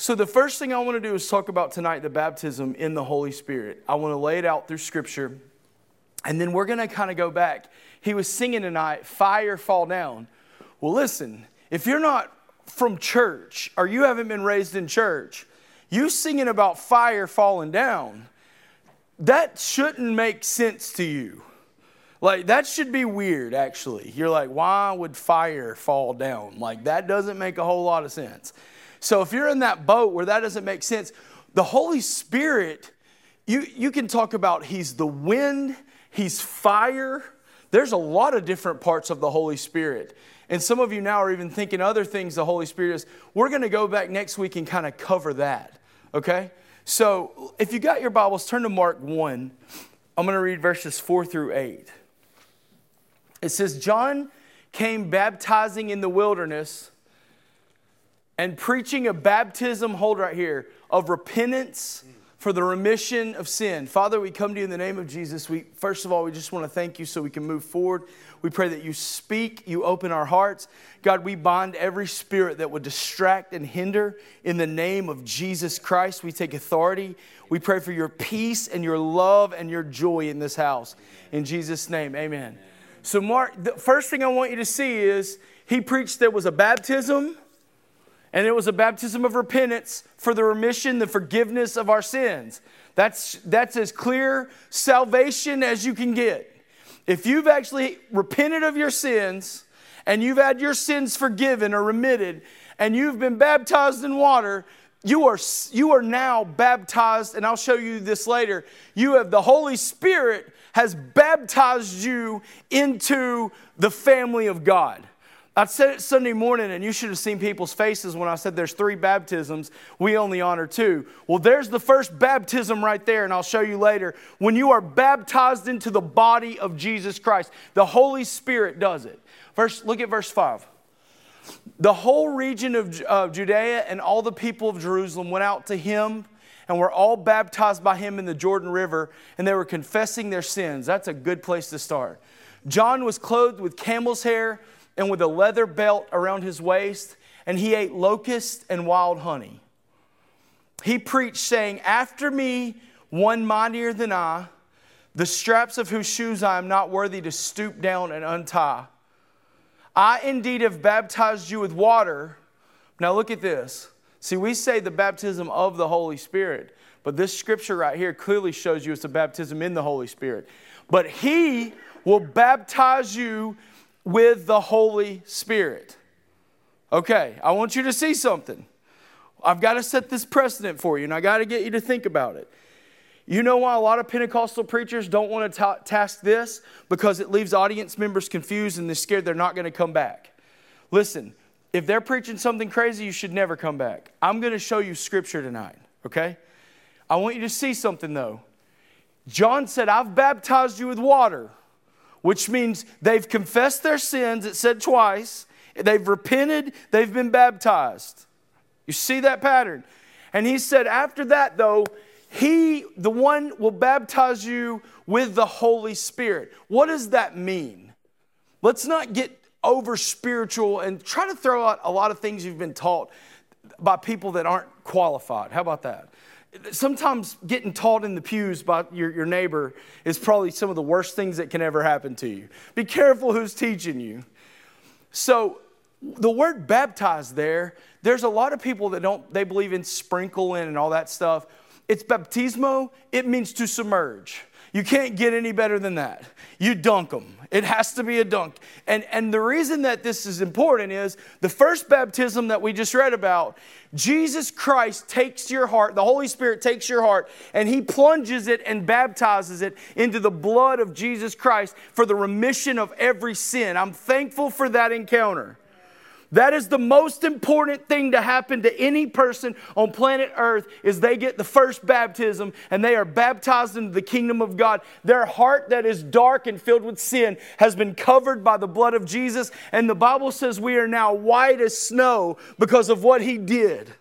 So the first thing I want to do is talk about tonight the baptism in the Holy Spirit. I want to lay it out through Scripture. And then we're going to kind of go back. He was singing tonight, Fire Fall Down. Well, listen, if you're not from church or you haven't been raised in church, you singing about fire falling down, that shouldn't make sense to you. Like, that should be weird, actually. You're like, why would fire fall down? Like, that doesn't make a whole lot of sense. So if you're in that boat where that doesn't make sense, the Holy Spirit, you can talk about He's the wind, He's fire. There's a lot of different parts of the Holy Spirit. And some of you now are even thinking other things the Holy Spirit is. We're going to go back next week and kind of cover that. Okay? So if you got your Bibles, turn to Mark 1. I'm going to read verses 4 through 8. It says, John came baptizing in the wilderness and preaching a baptism, hold right here, of repentance for the remission of sin. Father, we come to you in the name of Jesus. First of all, we just want to thank you so we can move forward. We pray that you speak, you open our hearts. God, we bind every spirit that would distract and hinder. In the name of Jesus Christ, we take authority. We pray for your peace and your love and your joy in this house. In Jesus' name, amen. So Mark, the first thing I want you to see is he preached there was a baptism. And it was a baptism of repentance for the remission, the forgiveness of our sins. That's as clear salvation as you can get. If you've actually repented of your sins and you've had your sins forgiven or remitted and you've been baptized in water, you are now baptized, and I'll show you this later. You have the Holy Spirit has baptized you into the family of God. I said it Sunday morning, and you should have seen people's faces when I said there's 3 baptisms. We only honor 2. Well, there's the first baptism right there, and I'll show you later. When you are baptized into the body of Jesus Christ, the Holy Spirit does it. Look at verse 5. The whole region of Judea and all the people of Jerusalem went out to him and were all baptized by him in the Jordan River, and they were confessing their sins. That's a good place to start. John was clothed with camel's hair and with a leather belt around his waist, and he ate locusts and wild honey. He preached, saying, After me, one mightier than I, the straps of whose shoes I am not worthy to stoop down and untie. I indeed have baptized you with water. Now look at this. See, we say the baptism of the Holy Spirit, but this scripture right here clearly shows you it's a baptism in the Holy Spirit. But he will baptize you with the Holy Spirit. Okay, I want you to see something. I've got to set this precedent for you, and I got to get you to think about it. You know why a lot of Pentecostal preachers don't want to task this? Because it leaves audience members confused and they're scared they're not going to come back. Listen, if they're preaching something crazy, you should never come back. I'm going to show you scripture tonight, okay? I want you to see something, though. John said, I've baptized you with water, which means they've confessed their sins, it said twice, they've repented, they've been baptized. You see that pattern? And he said, after that, though, he, the one, will baptize you with the Holy Spirit. What does that mean? Let's not get over spiritual and try to throw out a lot of things you've been taught by people that aren't qualified. How about that? Sometimes getting taught in the pews by your neighbor is probably some of the worst things that can ever happen to you. Be careful who's teaching you. So the word baptized there's a lot of people that they believe in sprinkling and all that stuff. It's baptismo. It means to submerge. You can't get any better than that. You dunk them. It has to be a dunk. And the reason that this is important is the first baptism that we just read about, Jesus Christ takes your heart, the Holy Spirit takes your heart, and He plunges it and baptizes it into the blood of Jesus Christ for the remission of every sin. I'm thankful for that encounter. That is the most important thing to happen to any person on planet Earth is they get the first baptism and they are baptized into the kingdom of God. Their heart that is dark and filled with sin has been covered by the blood of Jesus. And the Bible says we are now white as snow because of what He did.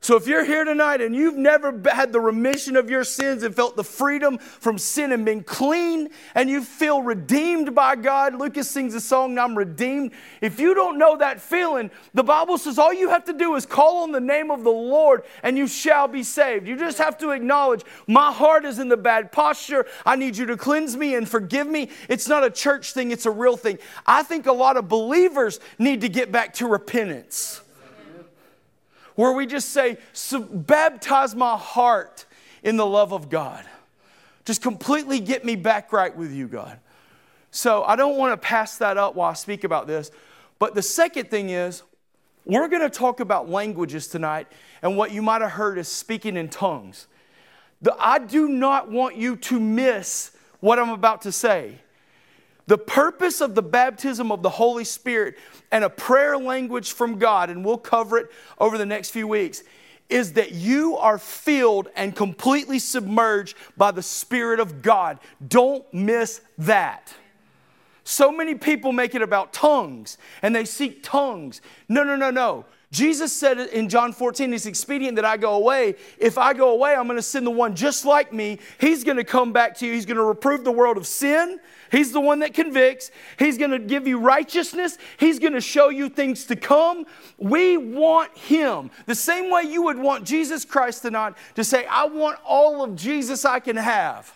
So if you're here tonight and you've never had the remission of your sins and felt the freedom from sin and been clean and you feel redeemed by God, Lucas sings a song, "I'm Redeemed." If you don't know that feeling, the Bible says all you have to do is call on the name of the Lord and you shall be saved. You just have to acknowledge, my heart is in the bad posture. I need you to cleanse me and forgive me. It's not a church thing. It's a real thing. I think a lot of believers need to get back to repentance, where we just say, baptize my heart in the love of God. Just completely get me back right with you, God. So I don't want to pass that up while I speak about this. But the second thing is, we're going to talk about languages tonight. And what you might have heard is speaking in tongues. I do not want you to miss what I'm about to say. The purpose of the baptism of the Holy Spirit and a prayer language from God, and we'll cover it over the next few weeks, is that you are filled and completely submerged by the Spirit of God. Don't miss that. So many people make it about tongues, and they seek tongues. No. Jesus said in John 14, it's expedient that I go away. If I go away, I'm going to send the one just like me. He's going to come back to you. He's going to reprove the world of sin. He's the one that convicts. He's going to give you righteousness. He's going to show you things to come. We want him. The same way you would want Jesus Christ tonight to say, I want all of Jesus I can have.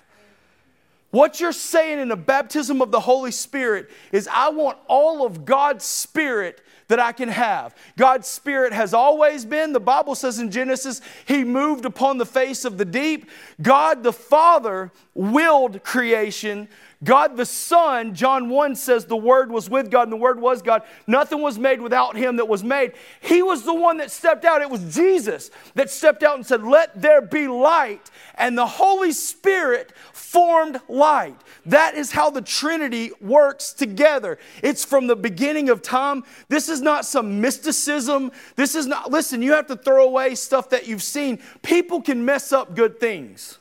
What you're saying in the baptism of the Holy Spirit is, I want all of God's Spirit that I can have. God's Spirit has always been. The Bible says in Genesis, He moved upon the face of the deep. God the Father willed creation. God the Son, John 1 says, the Word was with God and the Word was God. Nothing was made without Him that was made. He was the one that stepped out. It was Jesus that stepped out and said, let there be light. And the Holy Spirit formed light. That is how the Trinity works together. It's from the beginning of time. This is not some mysticism. This is not, listen, you have to throw away stuff that you've seen. People can mess up good things.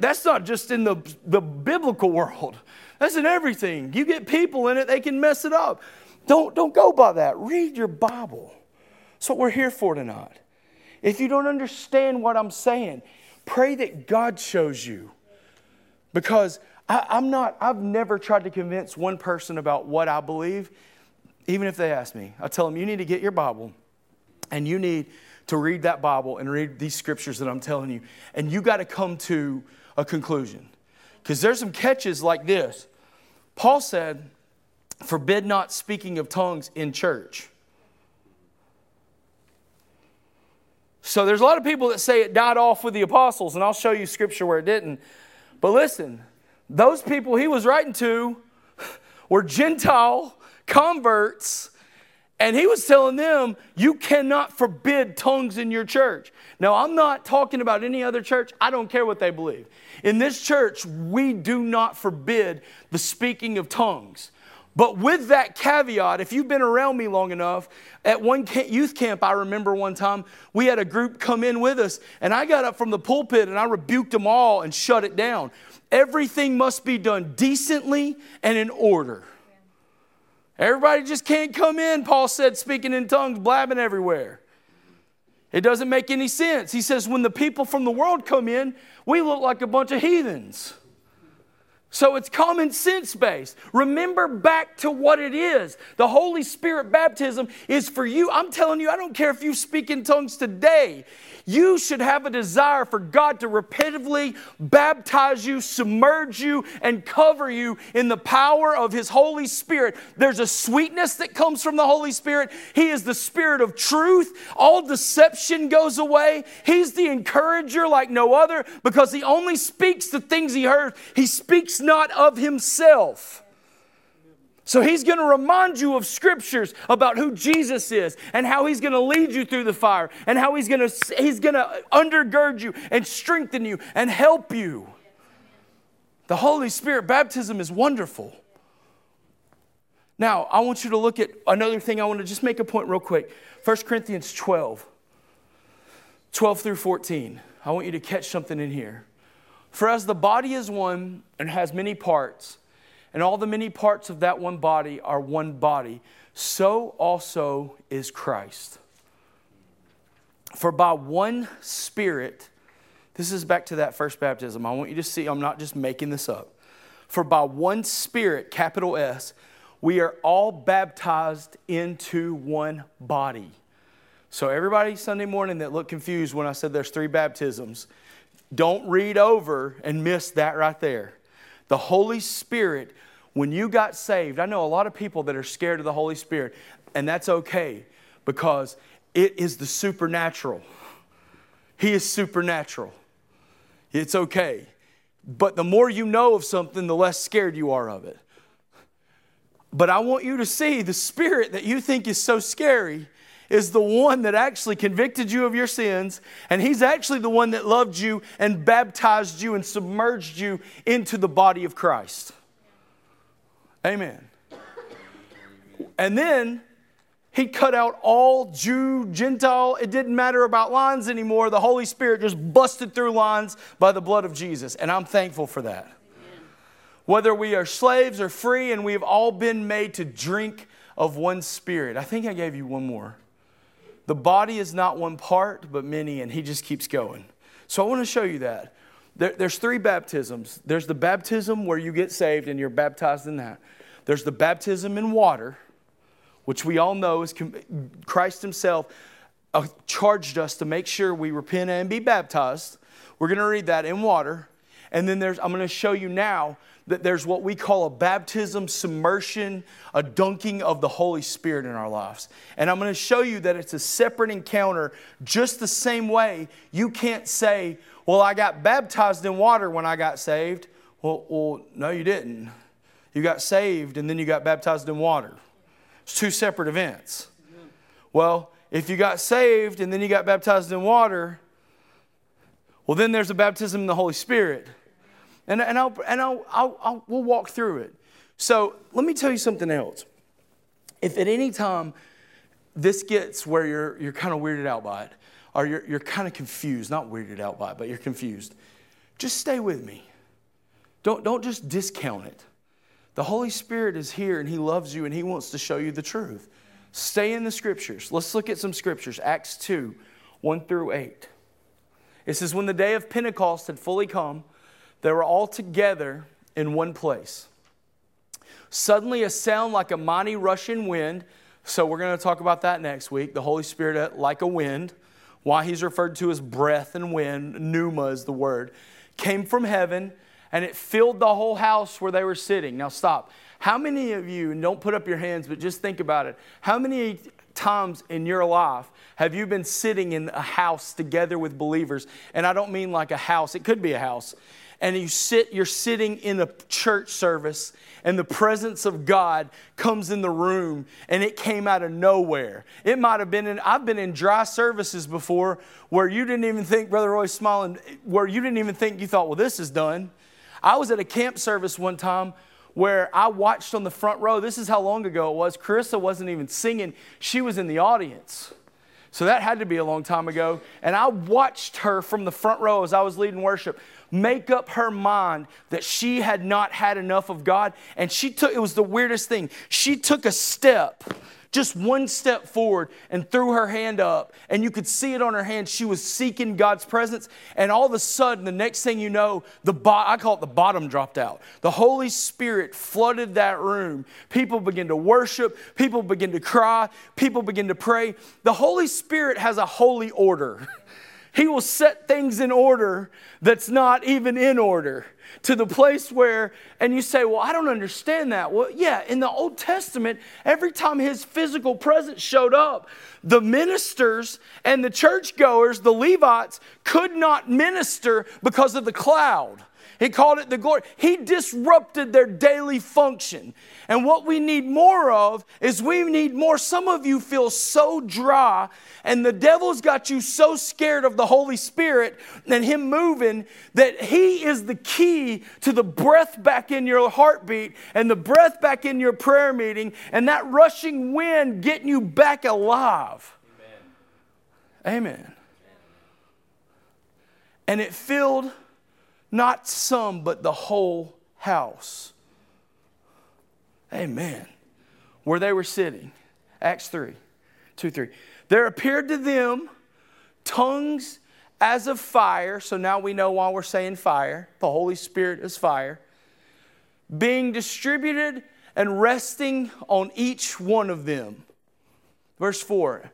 That's not just in the biblical world. That's in everything. You get people in it, they can mess it up. Don't go by that. Read your Bible. That's what we're here for tonight. If you don't understand what I'm saying, pray that God shows you. Because I've never tried to convince one person about what I believe, even if they ask me. I tell them, you need to get your Bible and you need to read that Bible and read these scriptures that I'm telling you. And you got to come to a conclusion. Because there's some catches like this. Paul said, forbid not speaking of tongues in church. So there's a lot of people that say it died off with the apostles. And I'll show you scripture where it didn't. But listen, those people he was writing to were Gentile converts. And he was telling them, you cannot forbid tongues in your church. Now, I'm not talking about any other church. I don't care what they believe. In this church, we do not forbid the speaking of tongues. But with that caveat, if you've been around me long enough, at one youth camp, I remember one time, we had a group come in with us. And I got up from the pulpit and I rebuked them all and shut it down. Everything must be done decently and in order. Everybody just can't come in, Paul said, speaking in tongues, blabbing everywhere. It doesn't make any sense. He says, when the people from the world come in, we look like a bunch of heathens. So it's common sense based. Remember back to what it is. The Holy Spirit baptism is for you. I'm telling you, I don't care if you speak in tongues today. You should have a desire for God to repetitively baptize you, submerge you, and cover you in the power of His Holy Spirit. There's a sweetness that comes from the Holy Spirit. He is the Spirit of truth. All deception goes away. He's the encourager like no other, because He only speaks the things He heard. He speaks not of Himself. So He's going to remind you of scriptures about who Jesus is and how He's going to lead you through the fire and how He's going to undergird you and strengthen you and help you. The Holy Spirit baptism is wonderful. Now, I want you to look at another thing. I want to just make a point real quick. 1 Corinthians 12 through 14. I want you to catch something in here. For as the body is one and has many parts, and all the many parts of that one body are one body, so also is Christ. For by one Spirit, this is back to that first baptism. I want you to see I'm not just making this up. For by one Spirit, capital S, we are all baptized into one body. So everybody Sunday morning that looked confused when I said there's three baptisms, don't read over and miss that right there. The Holy Spirit, when you got saved, I know a lot of people that are scared of the Holy Spirit, and that's okay because it is the supernatural. He is supernatural. It's okay. But the more you know of something, the less scared you are of it. But I want you to see the Spirit that you think is so scary is the one that actually convicted you of your sins, and He's actually the one that loved you and baptized you and submerged you into the body of Christ. Amen. And then He cut out all Jew, Gentile. It didn't matter about lines anymore. The Holy Spirit just busted through lines by the blood of Jesus, and I'm thankful for that. Whether we are slaves or free, and we've all been made to drink of one Spirit. I think I gave you one more. The body is not one part, but many, and He just keeps going. So I want to show you that. There's three baptisms. There's the baptism where you get saved and you're baptized in that. There's the baptism in water, which we all know is Christ Himself charged us to make sure we repent and be baptized. We're going to read that in water. And then there's, I'm going to show you now that there's what we call a baptism, submersion, a dunking of the Holy Spirit in our lives. And I'm going to show you that it's a separate encounter, just the same way you can't say, well, I got baptized in water when I got saved. Well, no, you didn't. You got saved and then you got baptized in water. It's two separate events. Well, if you got saved and then you got baptized in water, well, then there's a baptism in the Holy Spirit. We'll walk through it. So let me tell you something else. If at any time this gets where you're kind of weirded out by it, or you're kind of confused, not weirded out by it, but you're confused, just stay with me. Don't just discount it. The Holy Spirit is here and He loves you and He wants to show you the truth. Stay in the Scriptures. Let's look at some Scriptures. Acts 2, 1 through 8. It says, when the day of Pentecost had fully come, they were all together in one place. Suddenly a sound like a mighty rushing wind. So we're going to talk about that next week. The Holy Spirit like a wind. Why He's referred to as breath and wind. Pneuma is the word. Came from heaven and it filled the whole house where they were sitting. Now stop. How many of you, and don't put up your hands, but just think about it. How many times in your life have you been sitting in a house together with believers? And I don't mean like a house. It could be a house. And you're sitting in a church service and the presence of God comes in the room and it came out of nowhere. It might have been I've been in dry services before where you didn't even think, Brother Roy's smiling, where you didn't even think, you thought, well, this is done. I was at a camp service one time where I watched on the front row. This is how long ago it was. Carissa wasn't even singing. She was in the audience. So that had to be a long time ago. And I watched her from the front row as I was leading worship make up her mind that she had not had enough of God. And it was the weirdest thing. She took a step, just one step forward and threw her hand up. And you could see it on her hand. She was seeking God's presence. And all of a sudden, the next thing you know, I call it the bottom dropped out. The Holy Spirit flooded that room. People began to worship. People began to cry. People began to pray. The Holy Spirit has a holy order. He will set things in order that's not even in order to the place where, and you say, well, I don't understand that. Well, yeah, in the Old Testament, every time His physical presence showed up, the ministers and the churchgoers, the Levites, could not minister because of the cloud. He called it the glory. He disrupted their daily function. And what we need more of is we need more. Some of you feel so dry and the devil's got you so scared of the Holy Spirit and Him moving that He is the key to the breath back in your heartbeat and the breath back in your prayer meeting and that rushing wind getting you back alive. Amen. And it filled not some, but the whole house. Amen. Where they were sitting. Acts 3, 2, 3. There appeared to them tongues as of fire. So now we know why we're saying fire. The Holy Spirit is fire. Being distributed and resting on each one of them. Verse 4.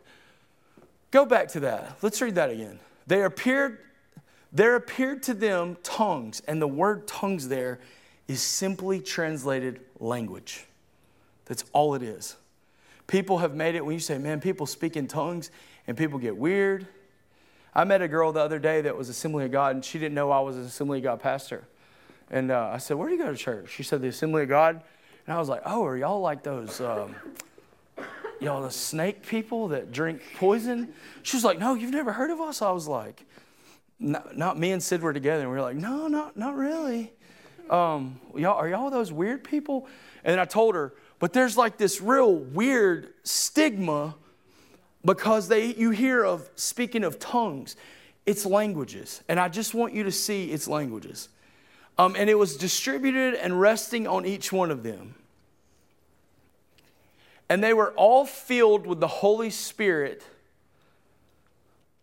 Go back to that. Let's read that again. There appeared to them tongues, and the word tongues there is simply translated language. That's all it is. People have made it when you say, man, people speak in tongues and people get weird. I met a girl the other day that was Assembly of God, and she didn't know I was an Assembly of God pastor. And I said, where do you go to church? She said, the Assembly of God. And I was like, oh, are y'all like those, y'all the snake people that drink poison? She was like, no, you've never heard of us? I was like, not me and Sid were together. And we were like, no, not really. Are y'all those weird people? And then I told her, but there's like this real weird stigma because you hear of speaking of tongues. It's languages. And I just want you to see it's languages. And it was distributed and resting on each one of them. And they were all filled with the Holy Spirit.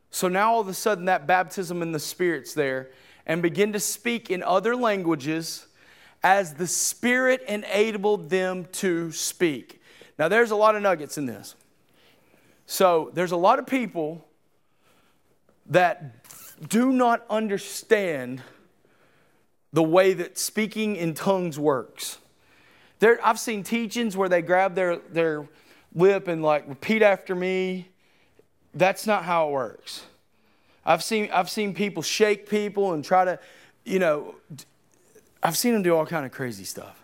So now all of a sudden that baptism in the Spirit's there, and begin to speak in other languages as the Spirit enabled them to speak. Now there's a lot of nuggets in this. So there's a lot of people that do not understand the way that speaking in tongues works. I've seen teachings where they grab their lip and like repeat after me. That's not how it works. I've seen people shake people and try to, I've seen them do all kind of crazy stuff.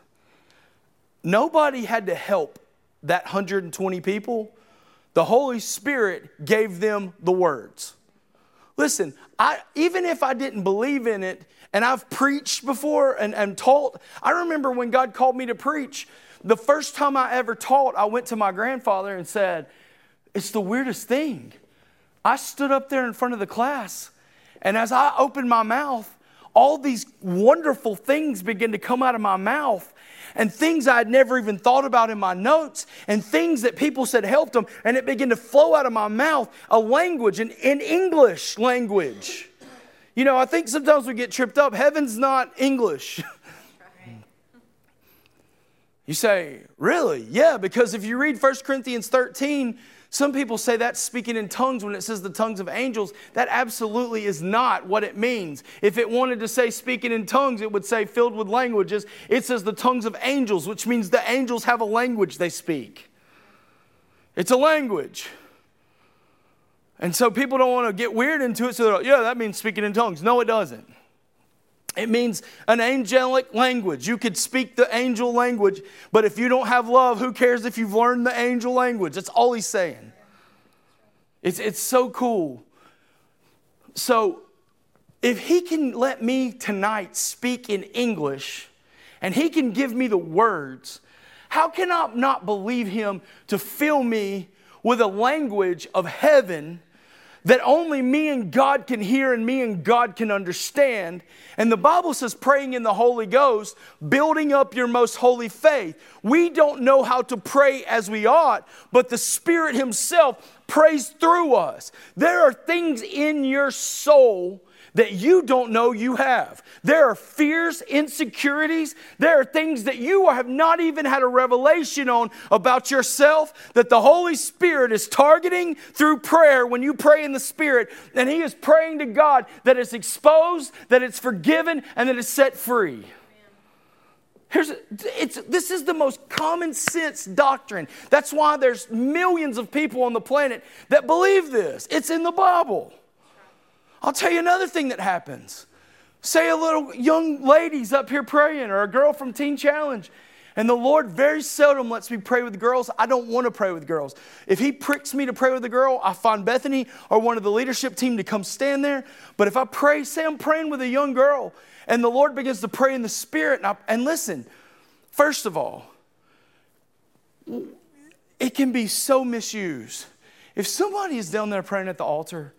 Nobody had to help that 120 people. The Holy Spirit gave them the words. Listen, even if I didn't believe in it, and I've preached before and taught. I remember when God called me to preach, the first time I ever taught, I went to my grandfather and said, it's the weirdest thing. I stood up there in front of the class, and as I opened my mouth, all these wonderful things began to come out of my mouth, and things I had never even thought about in my notes, and things that people said helped them, and it began to flow out of my mouth, a language, an English language. I think sometimes we get tripped up. Heaven's not English. Right. You say, really? Yeah, because if you read 1 Corinthians 13, some people say that's speaking in tongues when it says the tongues of angels. That absolutely is not what it means. If it wanted to say speaking in tongues, it would say filled with languages. It says the tongues of angels, which means the angels have a language they speak. It's a language. And so people don't want to get weird into it, so they're like, yeah, that means speaking in tongues. No, it doesn't. It means an angelic language. You could speak the angel language, but if you don't have love, who cares if you've learned the angel language? That's all he's saying. It's so cool. So if he can let me tonight speak in English, and he can give me the words, how can I not believe him to fill me with a language of heaven that only me and God can hear and me and God can understand? And the Bible says praying in the Holy Ghost, building up your most holy faith. We don't know how to pray as we ought, but the Spirit himself prays through us. There are things in your soul that you don't know you have. There are fears, insecurities. There are things that you have not even had a revelation on about yourself that the Holy Spirit is targeting through prayer when you pray in the Spirit. And he is praying to God that it's exposed, that it's forgiven, and that it's set free. This is the most common sense doctrine. That's why there's millions of people on the planet that believe this. It's in the Bible. I'll tell you another thing that happens. Say a little young lady's up here praying, or a girl from Teen Challenge. And the Lord very seldom lets me pray with girls. I don't want to pray with girls. If he pricks me to pray with a girl, I find Bethany or one of the leadership team to come stand there. But if I pray, say I'm praying with a young girl, and the Lord begins to pray in the Spirit. And listen, first of all, it can be so misused. If somebody is down there praying at the altar,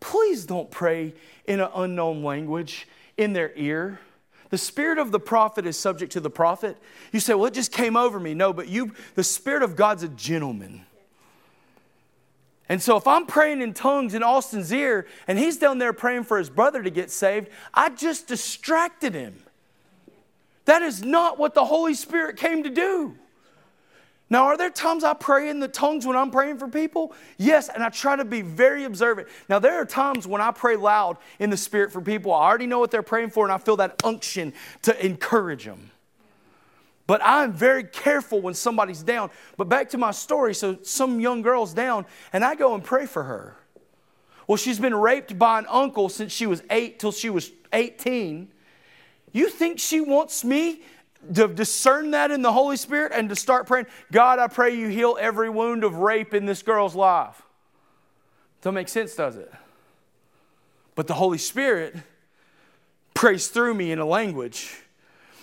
please don't pray in an unknown language in their ear. The spirit of the prophet is subject to the prophet. You say, well, it just came over me. No, but the Spirit of God's a gentleman. And so if I'm praying in tongues in Austin's ear and he's down there praying for his brother to get saved, I just distracted him. That is not what the Holy Spirit came to do. Now, are there times I pray in the tongues when I'm praying for people? Yes, and I try to be very observant. Now, there are times when I pray loud in the Spirit for people. I already know what they're praying for, and I feel that unction to encourage them. But I'm very careful when somebody's down. But back to my story, so some young girl's down, and I go and pray for her. Well, she's been raped by an uncle since she was 8 till she was 18. You think she wants me to discern that in the Holy Spirit and to start praying, God, I pray you heal every wound of rape in this girl's life? Don't make sense, does it? But the Holy Spirit prays through me in a language,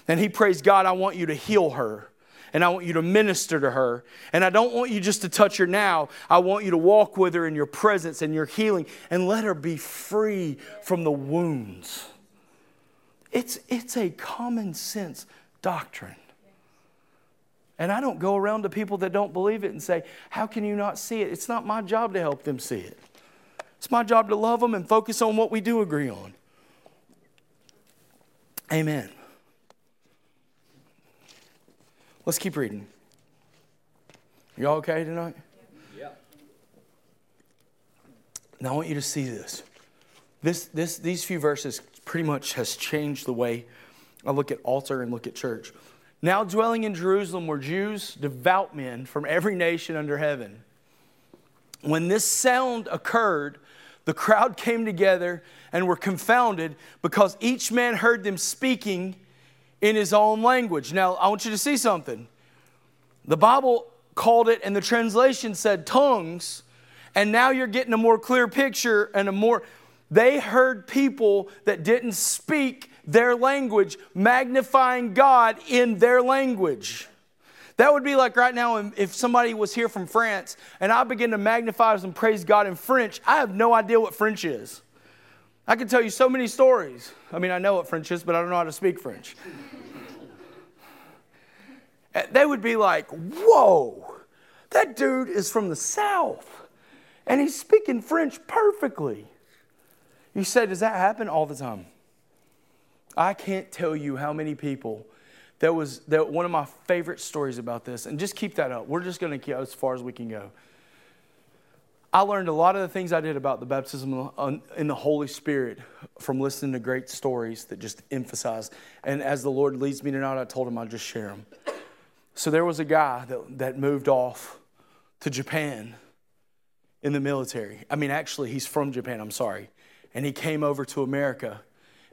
and he prays, God, I want you to heal her, and I want you to minister to her, and I don't want you just to touch her now. I want you to walk with her in your presence and your healing, and let her be free from the wounds. It's a common sense doctrine. And I don't go around to people that don't believe it and say, how can you not see it? It's not my job to help them see it. It's my job to love them and focus on what we do agree on. Amen. Let's keep reading. Y'all okay tonight? Yeah. Now I want you to see this. These few verses pretty much has changed the way I look at altar and look at church. Now dwelling in Jerusalem were Jews, devout men from every nation under heaven. When this sound occurred, the crowd came together and were confounded because each man heard them speaking in his own language. Now, I want you to see something. The Bible called it, and the translation said tongues, and now you're getting a more clear picture and a more... They heard people that didn't speak their language magnifying God in their language. That would be like right now if somebody was here from France and I begin to magnify and praise God in French. I have no idea what French is. I could tell you so many stories. I mean, I know what French is, but I don't know how to speak French. They would be like, whoa, that dude is from the South and he's speaking French perfectly. You say, does that happen all the time? I can't tell you how many people. That one of my favorite stories about this, and just keep that up. We're just going to keep as far as we can go. I learned a lot of the things I did about the baptism in the Holy Spirit from listening to great stories that just emphasize. And as the Lord leads me tonight, I told him I'd just share them. So there was a guy that moved off to Japan in the military. I mean, actually, he's from Japan. I'm sorry. And he came over to America,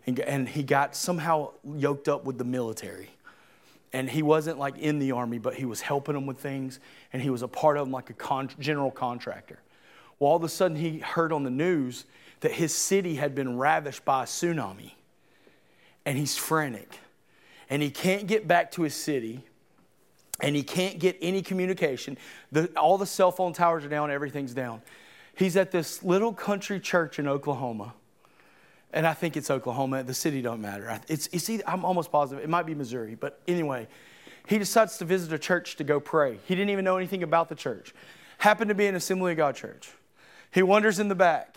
and he got somehow yoked up with the military. And he wasn't like in the army, but he was helping them with things, and he was a part of them like a general contractor. Well, all of a sudden he heard on the news that his city had been ravished by a tsunami. And he's frantic. And he can't get back to his city, and he can't get any communication. All the cell phone towers are down, everything's down. He's at this little country church in Oklahoma. And I think it's Oklahoma. The city don't matter. I'm almost positive. It might be Missouri. But anyway, he decides to visit a church to go pray. He didn't even know anything about the church. Happened to be an Assembly of God church. He wanders in the back.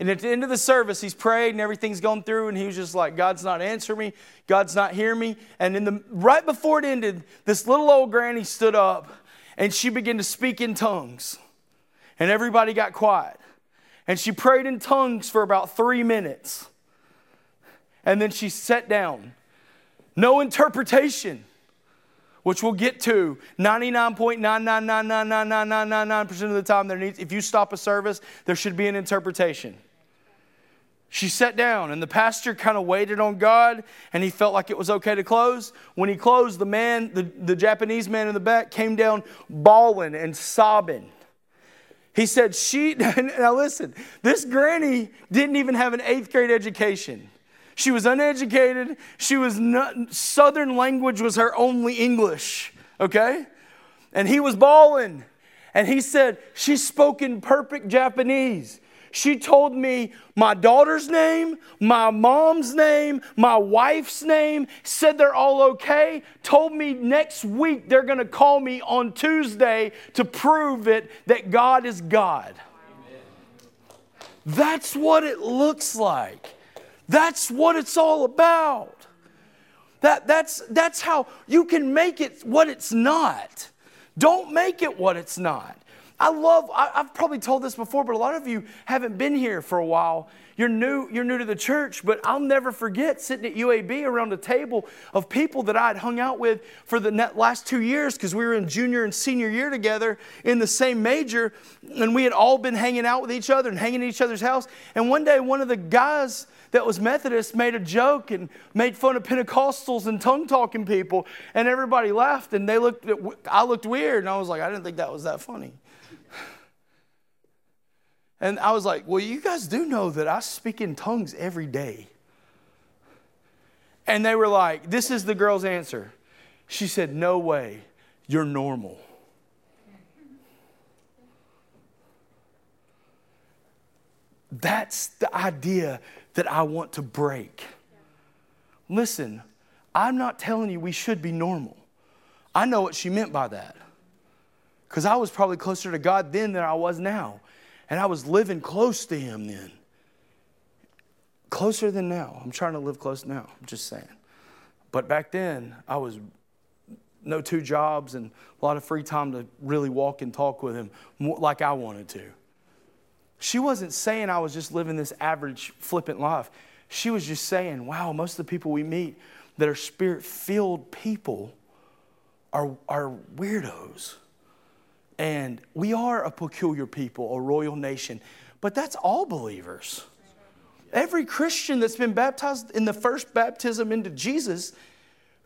And at the end of the service, he's prayed and everything's gone through. And he was just like, God's not answering me. God's not hearing me. And right before it ended, this little old granny stood up. And she began to speak in tongues. And everybody got quiet. And she prayed in tongues for about 3 minutes. And then she sat down. No interpretation, which we'll get to 99.9999999% of the time. If you stop a service, there should be an interpretation. She sat down, and the pastor kind of waited on God, and he felt like it was okay to close. When he closed, the man, the Japanese man in the back came down bawling and sobbing. He said, now listen, this granny didn't even have an 8th grade education. She was uneducated. Southern language was her only English, okay? And he was bawling. And he said, she spoke in perfect Japanese. She told me my daughter's name, my mom's name, my wife's name, said they're all okay, told me next week they're going to call me on Tuesday to prove it that God is God. That's what it looks like. That's what it's all about. That's how you can make it what it's not. Don't make it what it's not. I've probably told this before, but a lot of you haven't been here for a while. You're new to the church, but I'll never forget sitting at UAB around a table of people that I had hung out with for the last 2 years, because we were in junior and senior year together in the same major, and we had all been hanging out with each other and hanging at each other's house. And one day, one of the guys that was Methodist made a joke and made fun of Pentecostals and tongue-talking people, and everybody laughed, and I looked weird, and I was like, I didn't think that was that funny. And I was like, well, you guys do know that I speak in tongues every day. And they were like, this is the girl's answer. She said, no way, you're normal. That's the idea that I want to break. Listen, I'm not telling you we should be normal. I know what she meant by that. Because I was probably closer to God then than I was now. And I was living close to Him then. Closer than now. I'm trying to live close now. I'm just saying. But back then, I was no two jobs and a lot of free time to really walk and talk with Him more like I wanted to. She wasn't saying I was just living this average, flippant life. She was just saying, wow, most of the people we meet that are Spirit-filled people are weirdos. And we are a peculiar people, a royal nation. But that's all believers. Every Christian that's been baptized in the first baptism into Jesus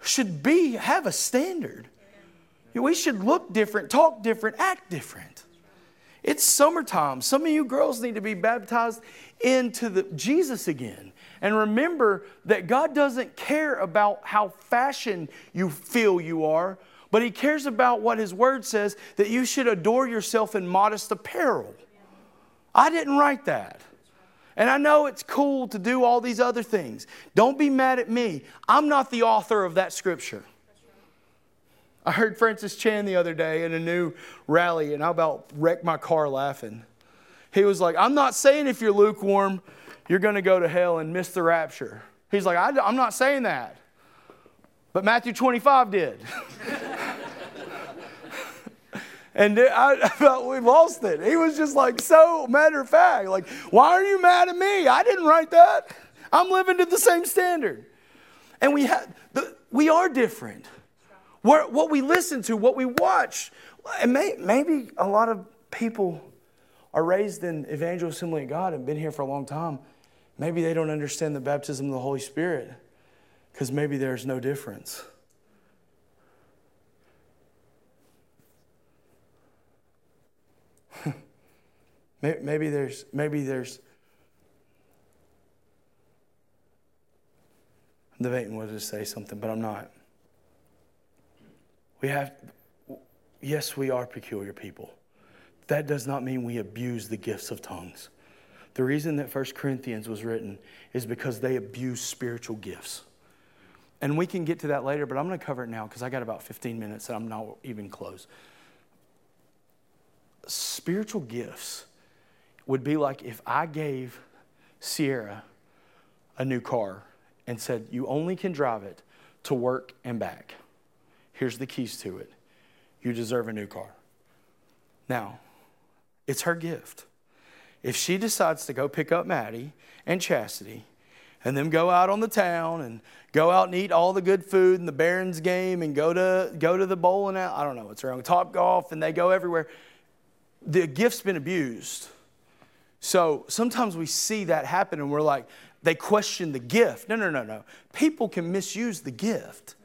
should have a standard. We should look different, talk different, act different. It's summertime. Some of you girls need to be baptized into Jesus again. And remember that God doesn't care about how fashioned you feel you are, but He cares about what His Word says, that you should adorn yourself in modest apparel. I didn't write that. And I know it's cool to do all these other things. Don't be mad at me. I'm not the author of that scripture. I heard Francis Chan the other day in a new rally, and I about wrecked my car laughing. He was like, I'm not saying if you're lukewarm, you're going to go to hell and miss the rapture. He's like, I'm not saying that. But Matthew 25 did. And I felt we lost it. He was just like, so matter of fact, like, why are you mad at me? I didn't write that. I'm living to the same standard. And we are different. What we listen to, what we watch. And maybe a lot of people are raised in Evangel, Assembly of God and been here for a long time. Maybe they don't understand the baptism of the Holy Spirit. Because maybe there's no difference. maybe there's. I'm debating whether to say something, but I'm not. Yes, we are peculiar people. That does not mean we abuse the gifts of tongues. The reason that 1 Corinthians was written is because they abuse spiritual gifts. And we can get to that later, but I'm going to cover it now because I got about 15 minutes and I'm not even close. Spiritual gifts would be like if I gave Sierra a new car and said, you only can drive it to work and back. Here's the keys to it. You deserve a new car. Now, it's her gift. If she decides to go pick up Maddie and Chastity and then go out on the town and go out and eat all the good food and the Barons game and go to the bowling alley. I don't know what's wrong. Topgolf, and they go everywhere. The gift's been abused. So sometimes we see that happen and we're like, they question the gift. No. People can misuse the gift.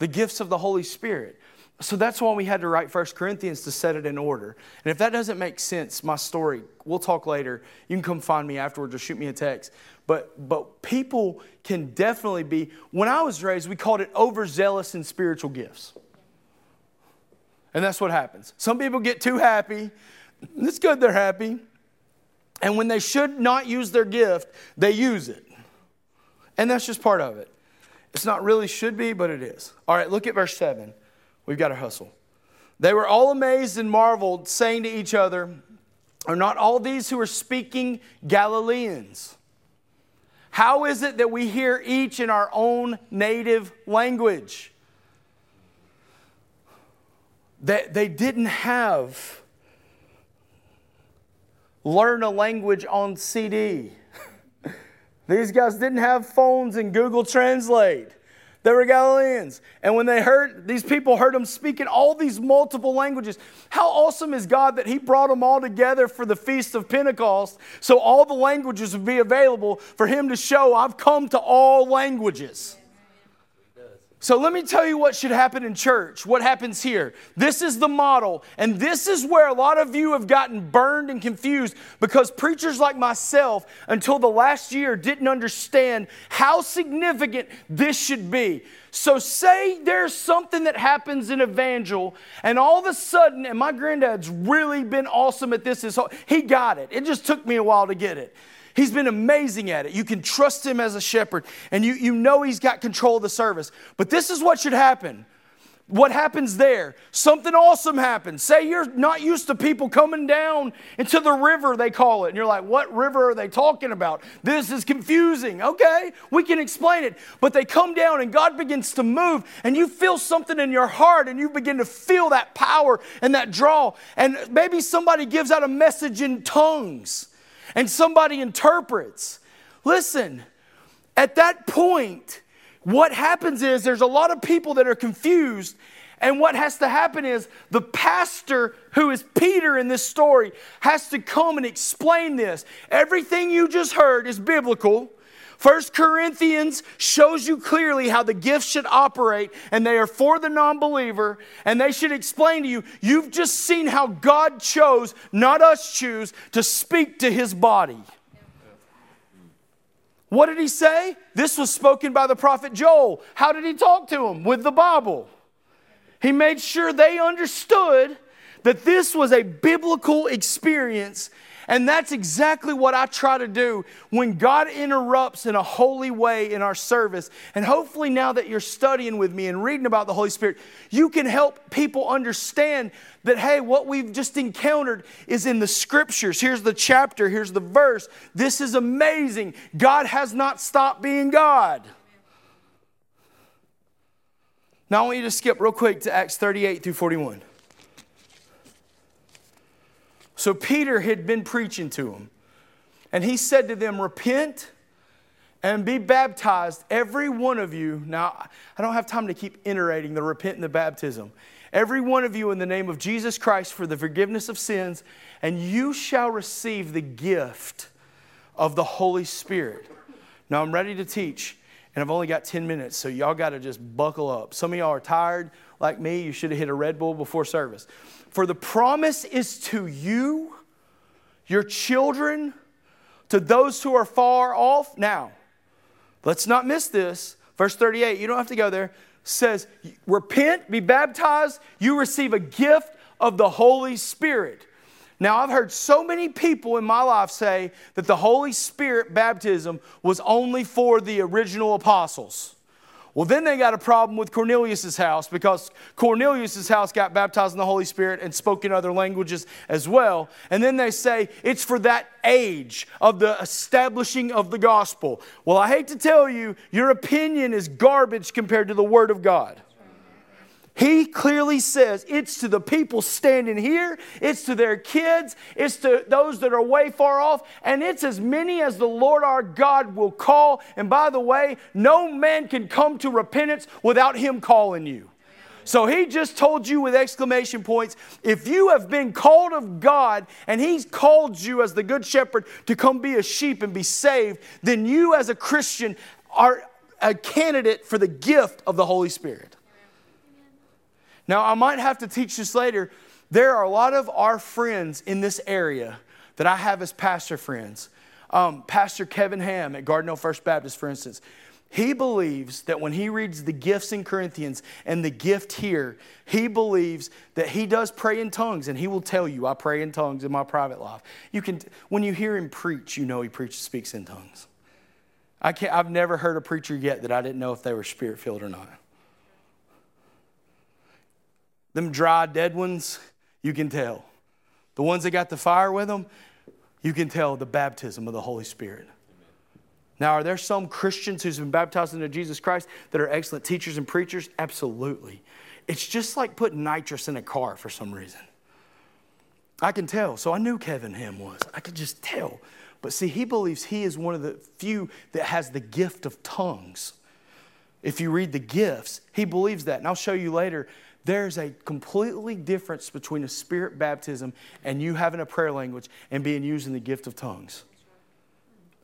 The gifts of the Holy Spirit. So that's why we had to write 1 Corinthians to set it in order. And if that doesn't make sense, my story, we'll talk later. You can come find me afterwards or shoot me a text. But people can definitely be, when I was raised, we called it overzealous in spiritual gifts. And that's what happens. Some people get too happy. It's good they're happy. And when they should not use their gift, they use it. And that's just part of it. It's not really should be, but it is. All right, look at verse 7. We've got to hustle. They were all amazed and marveled, saying to each other, Are not all these who are speaking Galileans? How is it that we hear each in our own native language? They didn't have learn a language on CD. These guys didn't have phones and Google Translate. They were Galileans. And when they heard, these people heard him speak in all these multiple languages. How awesome is God that he brought them all together for the Feast of Pentecost so all the languages would be available for him to show, I've come to all languages. So let me tell you what should happen in church, what happens here. This is the model, and this is where a lot of you have gotten burned and confused because preachers like myself until the last year didn't understand how significant this should be. So say there's something that happens in Evangel, and all of a sudden, and my granddad's really been awesome at this. He got it. It just took me a while to get it. He's been amazing at it. You can trust him as a shepherd, and you know he's got control of the service. But this is what should happen. What happens there? Something awesome happens. Say you're not used to people coming down into the river, they call it. And you're like, what river are they talking about? This is confusing. Okay, we can explain it. But they come down and God begins to move and you feel something in your heart and you begin to feel that power and that draw. And maybe somebody gives out a message in tongues. And somebody interprets. Listen, at that point, what happens is there's a lot of people that are confused. And what has to happen is the pastor, who is Peter in this story, has to come and explain this. Everything you just heard is biblical. 1 Corinthians shows you clearly how the gifts should operate, and they are for the non-believer, and they should explain to you, you've just seen how God chose, not us choose, to speak to his body. What did he say? This was spoken by the prophet Joel. How did he talk to him? With the Bible. He made sure they understood that this was a biblical experience. And that's exactly what I try to do when God interrupts in a holy way in our service. And hopefully now that you're studying with me and reading about the Holy Spirit, you can help people understand that, hey, what we've just encountered is in the Scriptures. Here's the chapter. Here's the verse. This is amazing. God has not stopped being God. Now I want you to skip real quick to Acts 38 through 41. So Peter had been preaching to them, and he said to them, repent and be baptized, every one of you. Now, I don't have time to keep iterating the repent and the baptism. Every one of you in the name of Jesus Christ for the forgiveness of sins, and you shall receive the gift of the Holy Spirit. Now, I'm ready to teach, and I've only got 10 minutes, so y'all got to just buckle up. Some of y'all are tired like me. You should have hit a Red Bull before service. For the promise is to you, your children, to those who are far off. Now, let's not miss this. Verse 38, you don't have to go there, says, repent, be baptized, you receive a gift of the Holy Spirit. Now, I've heard so many people in my life say that the Holy Spirit baptism was only for the original apostles. Well, then they got a problem with Cornelius' house because Cornelius' house got baptized in the Holy Spirit and spoke in other languages as well. And then they say it's for that age of the establishing of the gospel. Well, I hate to tell you, your opinion is garbage compared to the Word of God. He clearly says it's to the people standing here, it's to their kids, it's to those that are way far off, and it's as many as the Lord our God will call. And by the way, no man can come to repentance without him calling you. So he just told you with exclamation points, if you have been called of God and he's called you as the good shepherd to come be a sheep and be saved, then you as a Christian are a candidate for the gift of the Holy Spirit. Now, I might have to teach this later. There are a lot of our friends in this area that I have as pastor friends. Pastor Kevin Hamm at Garden Hill First Baptist, for instance. He believes that when he reads the gifts in Corinthians and the gift here, he believes that he does pray in tongues. And he will tell you, I pray in tongues in my private life. You can, when you hear him preach, you know he preaches, speaks in tongues. I've never heard a preacher yet that I didn't know if they were Spirit-filled or not. Them dry, dead ones, you can tell. The ones that got the fire with them, you can tell the baptism of the Holy Spirit. Now, are there some Christians who's been baptized into Jesus Christ that are excellent teachers and preachers? Absolutely. It's just like putting nitrous in a car for some reason. I can tell. So I knew Kevin Hamm was. I could just tell. But see, he believes he is one of the few that has the gift of tongues. If you read the gifts, he believes that. And I'll show you later, there's a completely difference between a spirit baptism and you having a prayer language and being used in the gift of tongues.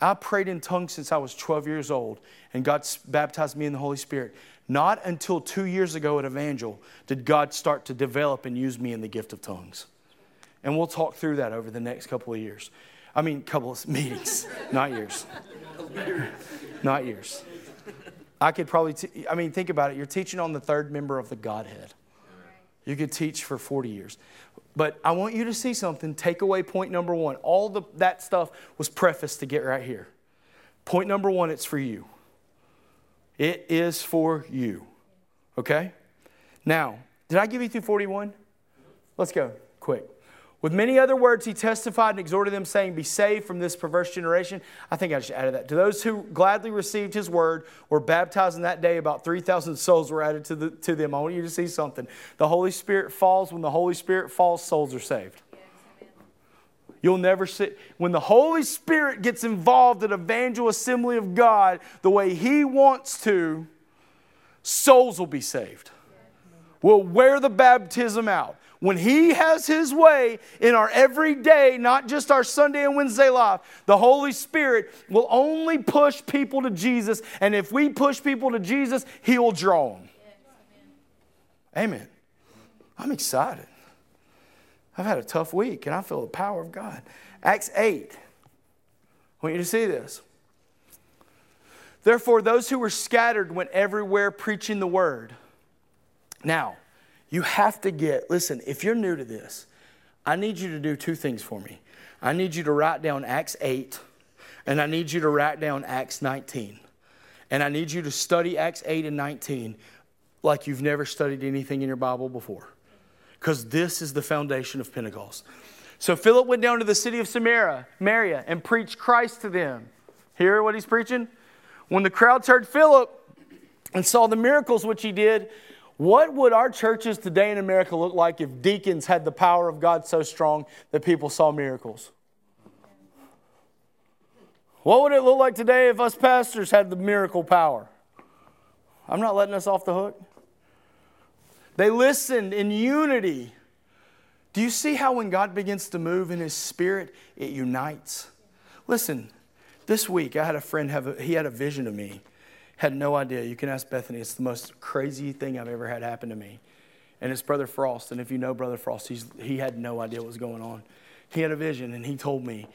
I prayed in tongues since I was 12 years old, and God baptized me in the Holy Spirit. Not until 2 years ago at Evangel did God start to develop and use me in the gift of tongues. And we'll talk through that over the next couple of years. I mean, couple of meetings, not years. Not years. I could probably, think about it. You're teaching on the third member of the Godhead. You could teach for 40 years. But I want you to see something. Take away point number one. All that stuff was prefaced to get right here. Point number one, it's for you. It is for you. Okay? Now, did I give you through 41? Let's go quick. With many other words, he testified and exhorted them, saying, be saved from this perverse generation. I think I just added that. To those who gladly received his word were baptized in that day, about 3,000 souls were added to them. I want you to see something. The Holy Spirit falls. When the Holy Spirit falls, souls are saved. You'll never see. When the Holy Spirit gets involved at Evangel Assembly of God the way he wants to, souls will be saved. We'll wear the baptism out. When he has his way in our everyday, not just our Sunday and Wednesday life, the Holy Spirit will only push people to Jesus. And if we push people to Jesus, he will draw them. Amen. I'm excited. I've had a tough week and I feel the power of God. Acts 8. I want you to see this. Therefore, those who were scattered went everywhere preaching the word. Now, you have to get, listen, if you're new to this, I need you to do two things for me. I need you to write down Acts 8, and I need you to write down Acts 19. And I need you to study Acts 8 and 19 like you've never studied anything in your Bible before. Because this is the foundation of Pentecost. So Philip went down to the city of Samaria, and preached Christ to them. Hear what he's preaching? When the crowds heard Philip and saw the miracles which he did, what would our churches today in America look like if deacons had the power of God so strong that people saw miracles? What would it look like today if us pastors had the miracle power? I'm not letting us off the hook. They listened in unity. Do you see how when God begins to move in His Spirit, it unites? Listen, this week I had a friend he had a vision of me. Had no idea. You can ask Bethany. It's the most crazy thing I've ever had happen to me. And it's Brother Frost. And if you know Brother Frost, he had no idea what was going on. He had a vision and he told me.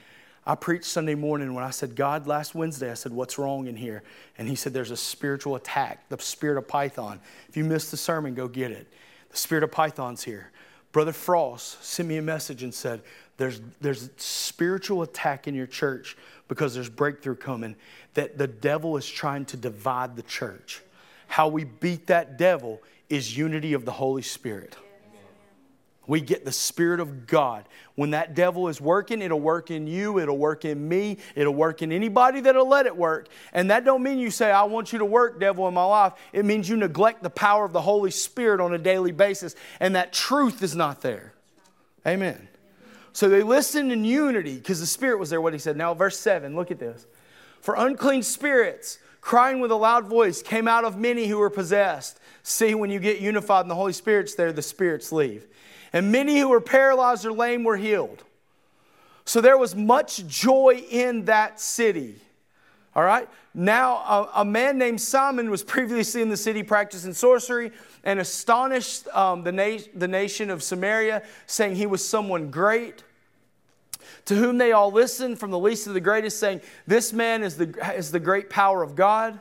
I preached Sunday morning when I said, God, last Wednesday, I said, what's wrong in here? And he said, there's a spiritual attack, the spirit of Python. If you missed the sermon, go get it. The spirit of Python's here. Brother Frost sent me a message and said, there's a spiritual attack in your church because there's breakthrough coming, that the devil is trying to divide the church. How we beat that devil is unity of the Holy Spirit. Amen. We get the Spirit of God. When that devil is working, it'll work in you, it'll work in me, it'll work in anybody that'll let it work. And that don't mean you say, I want you to work, devil, in my life. It means you neglect the power of the Holy Spirit on a daily basis, and that truth is not there. Amen. So they listened in unity because the Spirit was there, what he said. Now, verse 7, look at this. For unclean spirits, crying with a loud voice, came out of many who were possessed. See, when you get unified and the Holy Spirit's there, the spirits leave. And many who were paralyzed or lame were healed. So there was much joy in that city. All right? Now, a man named Simon was previously in the city practicing sorcery and astonished the nation of Samaria, saying he was someone great, to whom they all listened, from the least to the greatest, saying, this man is the great power of God.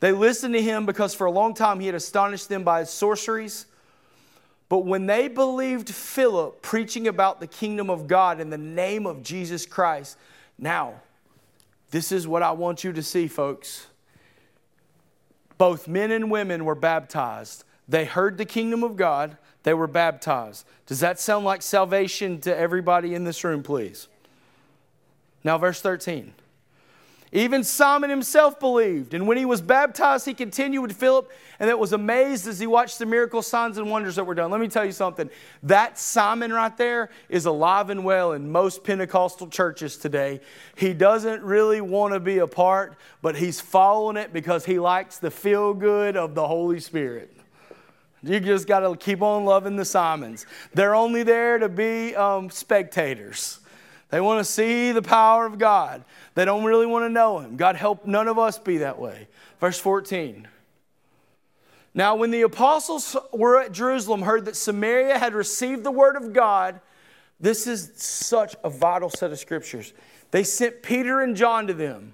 They listened to him because for a long time he had astonished them by his sorceries. But when they believed Philip preaching about the kingdom of God in the name of Jesus Christ, now, this is what I want you to see, folks. Both men and women were baptized. They heard the kingdom of God. They were baptized. Does that sound like salvation to everybody in this room, please? Now, verse 13. Even Simon himself believed, and when he was baptized, he continued with Philip, and that was amazed as he watched the miracle signs and wonders that were done. Let me tell you something. That Simon right there is alive and well in most Pentecostal churches today. He doesn't really want to be a part, but he's following it because he likes the feel-good of the Holy Spirit. You just got to keep on loving the Simons. They're only there to be spectators. They want to see the power of God. They don't really want to know Him. God help none of us be that way. Verse 14. Now when the apostles were at Jerusalem, heard that Samaria had received the word of God. This is such a vital set of scriptures. They sent Peter and John to them.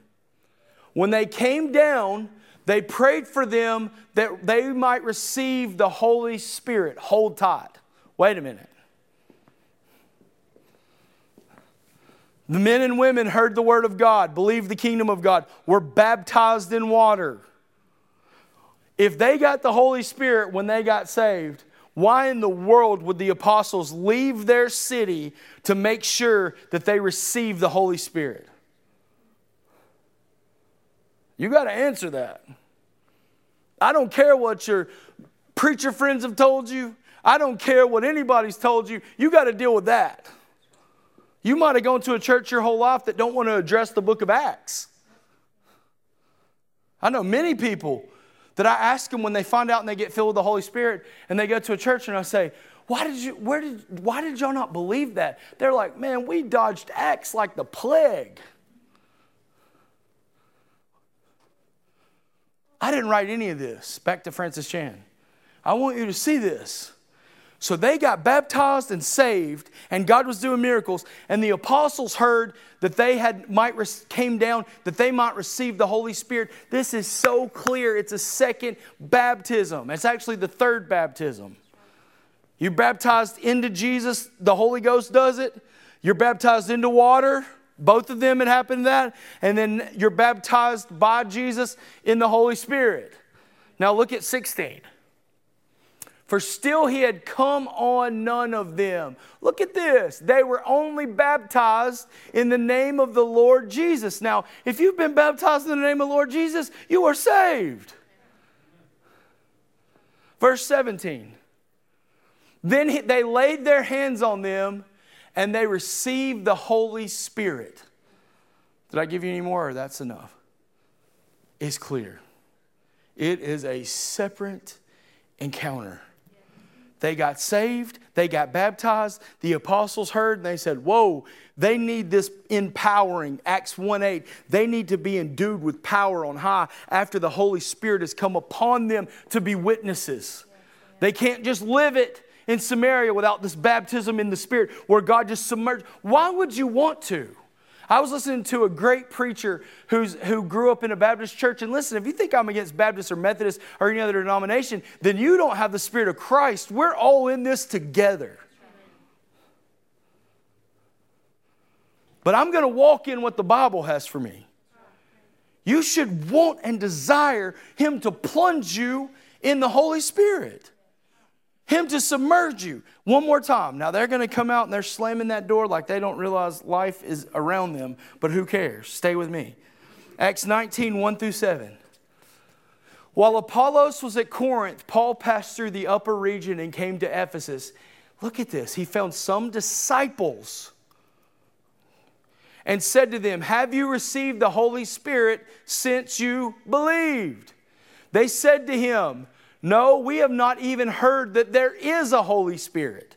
When they came down, they prayed for them that they might receive the Holy Spirit. Hold tight. Wait a minute. The men and women heard the word of God, believed the kingdom of God, were baptized in water. If they got the Holy Spirit when they got saved, why in the world would the apostles leave their city to make sure that they receive the Holy Spirit? You got to answer that. I don't care what your preacher friends have told you. I don't care what anybody's told you. You got to deal with that. You might have gone to a church your whole life that don't want to address the book of Acts. I know many people that I ask them when they find out and they get filled with the Holy Spirit and they go to a church and I say, why did y'all not believe that? They're like, man, we dodged Acts like the plague. I didn't write any of this. Back to Francis Chan. I want you to see this. So they got baptized and saved, and God was doing miracles. And the apostles heard that they had came down, that they might receive the Holy Spirit. This is so clear. It's a second baptism. It's actually the third baptism. You're baptized into Jesus. The Holy Ghost does it. You're baptized into water. Both of them had happened that. And then you're baptized by Jesus in the Holy Spirit. Now look at 16. For still he had come on none of them. Look at this. They were only baptized in the name of the Lord Jesus. Now, if you've been baptized in the name of the Lord Jesus, you are saved. Verse 17. Then they laid their hands on them and they received the Holy Spirit. Did I give you any more? That's enough. It's clear. It is a separate encounter. They got saved. They got baptized. The apostles heard and they said, whoa, they need this empowering. Acts 1:8. They need to be endued with power on high after the Holy Spirit has come upon them to be witnesses. They can't just live it in Samaria without this baptism in the Spirit where God just submerged. Why would you want to? I was listening to a great preacher who grew up in a Baptist church. And listen, if you think I'm against Baptist or Methodist or any other denomination, then you don't have the Spirit of Christ. We're all in this together. But I'm going to walk in what the Bible has for me. You should want and desire Him to plunge you in the Holy Spirit. Him to submerge you. One more time. Now they're going to come out and they're slamming that door like they don't realize life is around them. But who cares? Stay with me. Acts 19, 1 through 7. While Apollos was at Corinth, Paul passed through the upper region and came to Ephesus. Look at this. He found some disciples and said to them, have you received the Holy Spirit since you believed? They said to him, no, we have not even heard that there is a Holy Spirit.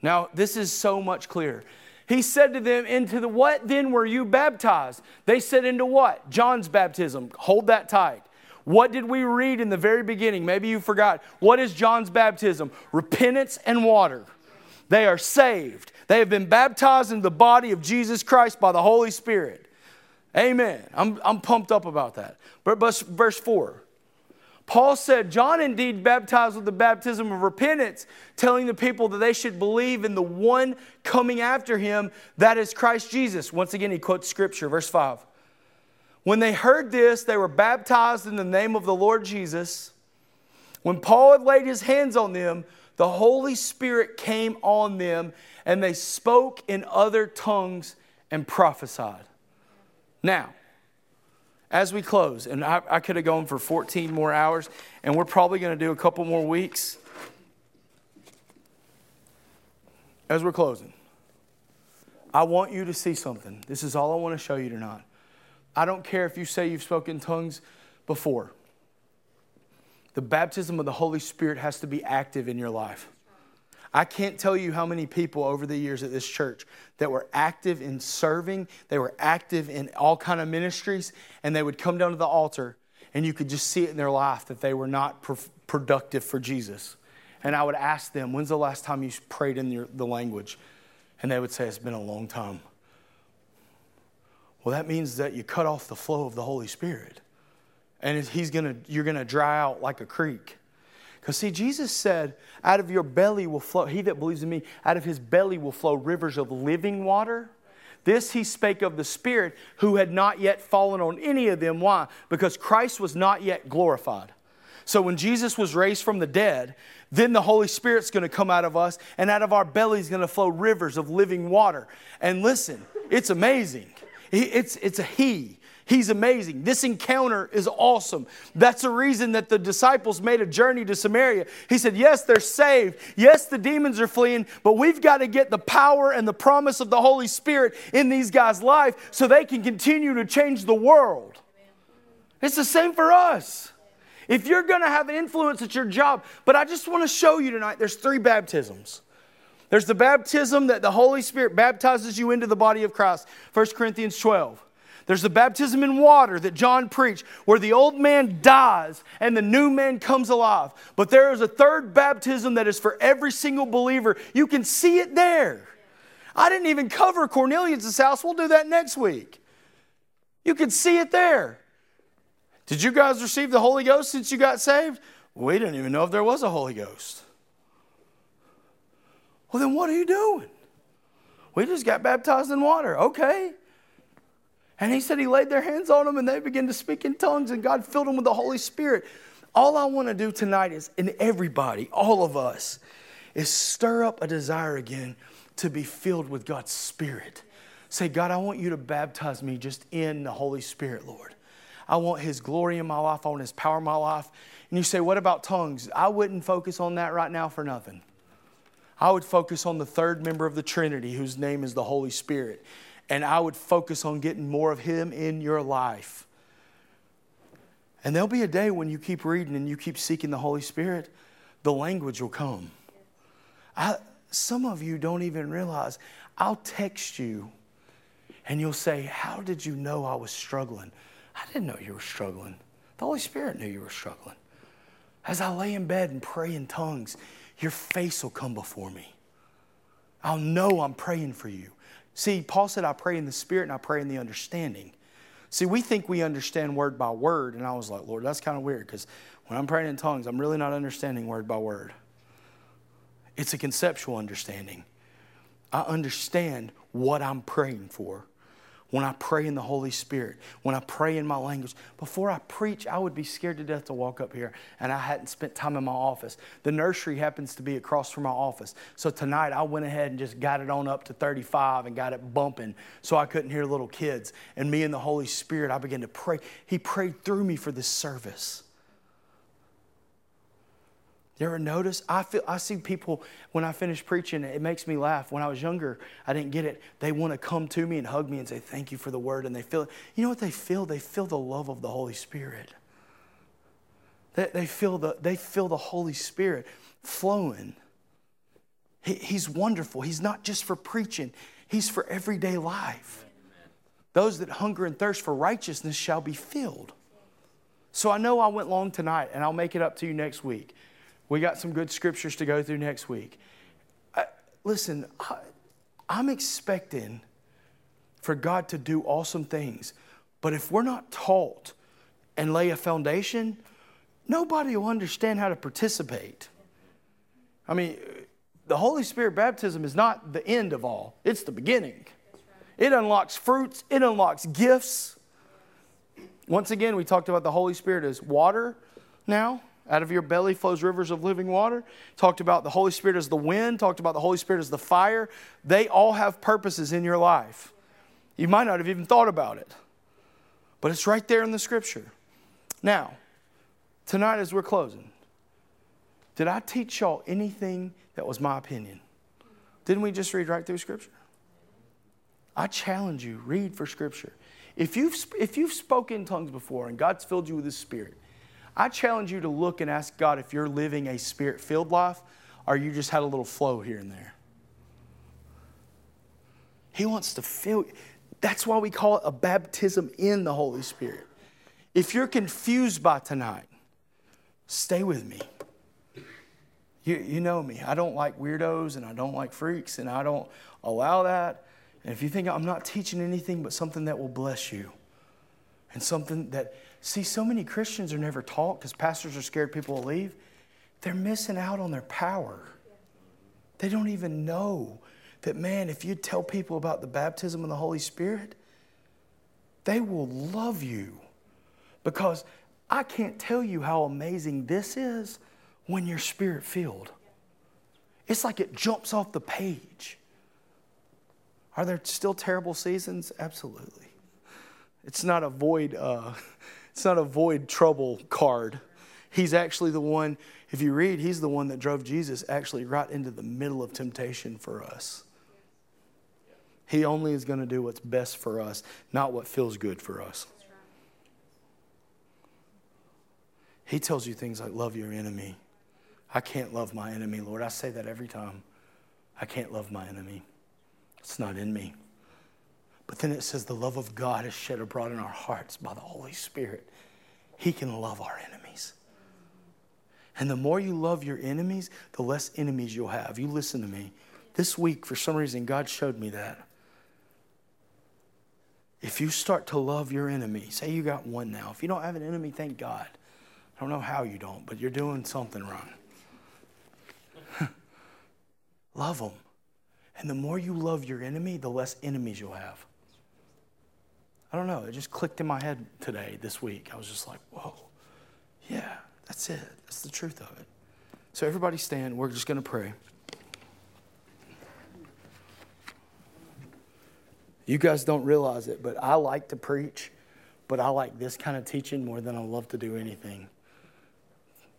Now, this is so much clearer. He said to them, into the what then were you baptized? They said, into what? John's baptism. Hold that tight. What did we read in the very beginning? Maybe you forgot. What is John's baptism? Repentance and water. They are saved. They have been baptized in the body of Jesus Christ by the Holy Spirit. Amen. I'm pumped up about that. But verse 4. Paul said, John indeed baptized with the baptism of repentance, telling the people that they should believe in the one coming after him, that is Christ Jesus. Once again, he quotes Scripture, verse 5. When they heard this, they were baptized in the name of the Lord Jesus. When Paul had laid his hands on them, the Holy Spirit came on them, and they spoke in other tongues and prophesied. Now, as we close, and I could have gone for 14 more hours, and we're probably going to do a couple more weeks as we're closing. I want you to see something. This is all I want to show you tonight. I don't care if you say you've spoken tongues before. The baptism of the Holy Spirit has to be active in your life. I can't tell you how many people over the years at this church that were active in serving, they were active in all kind of ministries, and they would come down to the altar, and you could just see it in their life that they were not productive for Jesus. And I would ask them, when's the last time you prayed in the language? And they would say, it's been a long time. Well, that means that you cut off the flow of the Holy Spirit. And you're going to dry out like a creek. Because see, Jesus said, out of your belly will flow, he that believes in me, out of his belly will flow rivers of living water. This he spake of the Spirit who had not yet fallen on any of them. Why? Because Christ was not yet glorified. So when Jesus was raised from the dead, then the Holy Spirit's going to come out of us, and out of our belly's going to flow rivers of living water. And listen, it's amazing. It's a he. He's amazing. This encounter is awesome. That's the reason that the disciples made a journey to Samaria. He said, yes, they're saved. Yes, the demons are fleeing, but we've got to get the power and the promise of the Holy Spirit in these guys' life so they can continue to change the world. It's the same for us. If you're going to have an influence at your job, but I just want to show you tonight, there's three baptisms. There's the baptism that the Holy Spirit baptizes you into the body of Christ. 1 Corinthians 12. There's the baptism in water that John preached where the old man dies and the new man comes alive. But there is a third baptism that is for every single believer. You can see it there. I didn't even cover Cornelius' house. We'll do that next week. You can see it there. Did you guys receive the Holy Ghost since you got saved? We didn't even know if there was a Holy Ghost. Well, then what are you doing? We just got baptized in water. Okay. And he said he laid their hands on them and they began to speak in tongues and God filled them with the Holy Spirit. All I want to do tonight is, in everybody, all of us, is stir up a desire again to be filled with God's Spirit. Say, God, I want you to baptize me just in the Holy Spirit, Lord. I want his glory in my life. I want his power in my life. And you say, what about tongues? I wouldn't focus on that right now for nothing. I would focus on the third member of the Trinity whose name is the Holy Spirit. And I would focus on getting more of him in your life. And there'll be a day when you keep reading and you keep seeking the Holy Spirit, the language will come. Some of you don't even realize, I'll text you and you'll say, how did you know I was struggling? I didn't know you were struggling. The Holy Spirit knew you were struggling. As I lay in bed and pray in tongues, your face will come before me. I'll know I'm praying for you. See, Paul said, I pray in the Spirit and I pray in the understanding. See, we think we understand word by word. And I was like, Lord, that's kind of weird because when I'm praying in tongues, I'm really not understanding word by word. It's a conceptual understanding. I understand what I'm praying for when I pray in the Holy Spirit, when I pray in my language. Before I preach, I would be scared to death to walk up here, and I hadn't spent time in my office. The nursery happens to be across from my office. So tonight, I went ahead and just got it on up to 35 and got it bumping so I couldn't hear little kids. And me and the Holy Spirit, I began to pray. He prayed through me for this service. You ever notice? I see people, when I finish preaching, it makes me laugh. When I was younger, I didn't get it. They want to come to me and hug me and say, thank you for the word. And they feel it. You know what they feel? They feel the love of the Holy Spirit. They feel the Holy Spirit flowing. He's wonderful. He's not just for preaching. He's for everyday life. Amen. Those that hunger and thirst for righteousness shall be filled. So I know I went long tonight, and I'll make it up to you next week. We got some good scriptures to go through next week. I'm expecting for God to do awesome things. But if we're not taught and lay a foundation, nobody will understand how to participate. I mean, the Holy Spirit baptism is not the end of all. It's the beginning. It unlocks fruits. It unlocks gifts. Once again, we talked about the Holy Spirit as water now. Out of your belly flows rivers of living water. Talked about the Holy Spirit as the wind. Talked about the Holy Spirit as the fire. They all have purposes in your life. You might not have even thought about it. But it's right there in the Scripture. Now, tonight as we're closing, did I teach y'all anything that was my opinion? Didn't we just read right through Scripture? I challenge you, read for Scripture. If you've spoken in tongues before and God's filled you with His Spirit, I challenge you to look and ask God if you're living a Spirit-filled life or you just had a little flow here and there. He wants to fill you. That's why we call it a baptism in the Holy Spirit. If you're confused by tonight, stay with me. You know me. I don't like weirdos and I don't like freaks and I don't allow that. And if you think I'm not teaching anything but something that will bless you and something that... See, so many Christians are never taught because pastors are scared people will leave. They're missing out on their power. They don't even know that, man, if you tell people about the baptism of the Holy Spirit, they will love you. Because I can't tell you how amazing this is when you're Spirit-filled. It's like it jumps off the page. Are there still terrible seasons? Absolutely. It's not a void trouble card. He's actually the one, if you read, he's the one that drove Jesus actually right into the middle of temptation for us. He only is going to do what's best for us, not what feels good for us. He tells you things like, love your enemy. I can't love my enemy, Lord. I say that every time. I can't love my enemy. It's not in me. But then it says the love of God is shed abroad in our hearts by the Holy Spirit. He can love our enemies. And the more you love your enemies, the less enemies you'll have. You listen to me. This week, for some reason, God showed me that. If you start to love your enemy, say you got one now. If you don't have an enemy, thank God. I don't know how you don't, but you're doing something wrong. Love them. And the more you love your enemy, the less enemies you'll have. I don't know. It just clicked in my head today, this week. I was just like, whoa. Yeah, that's it. That's the truth of it. So everybody stand. We're just going to pray. You guys don't realize it, but I like to preach, but I like this kind of teaching more than I love to do anything.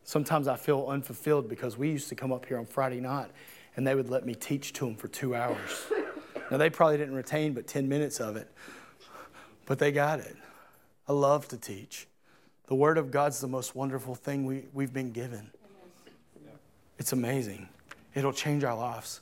Sometimes I feel unfulfilled because we used to come up here on Friday night and they would let me teach to them for 2 hours. Now, they probably didn't retain but 10 minutes of it, but they got it. I love to teach. The Word of God's the most wonderful thing we've been given. It's amazing. It'll change our lives.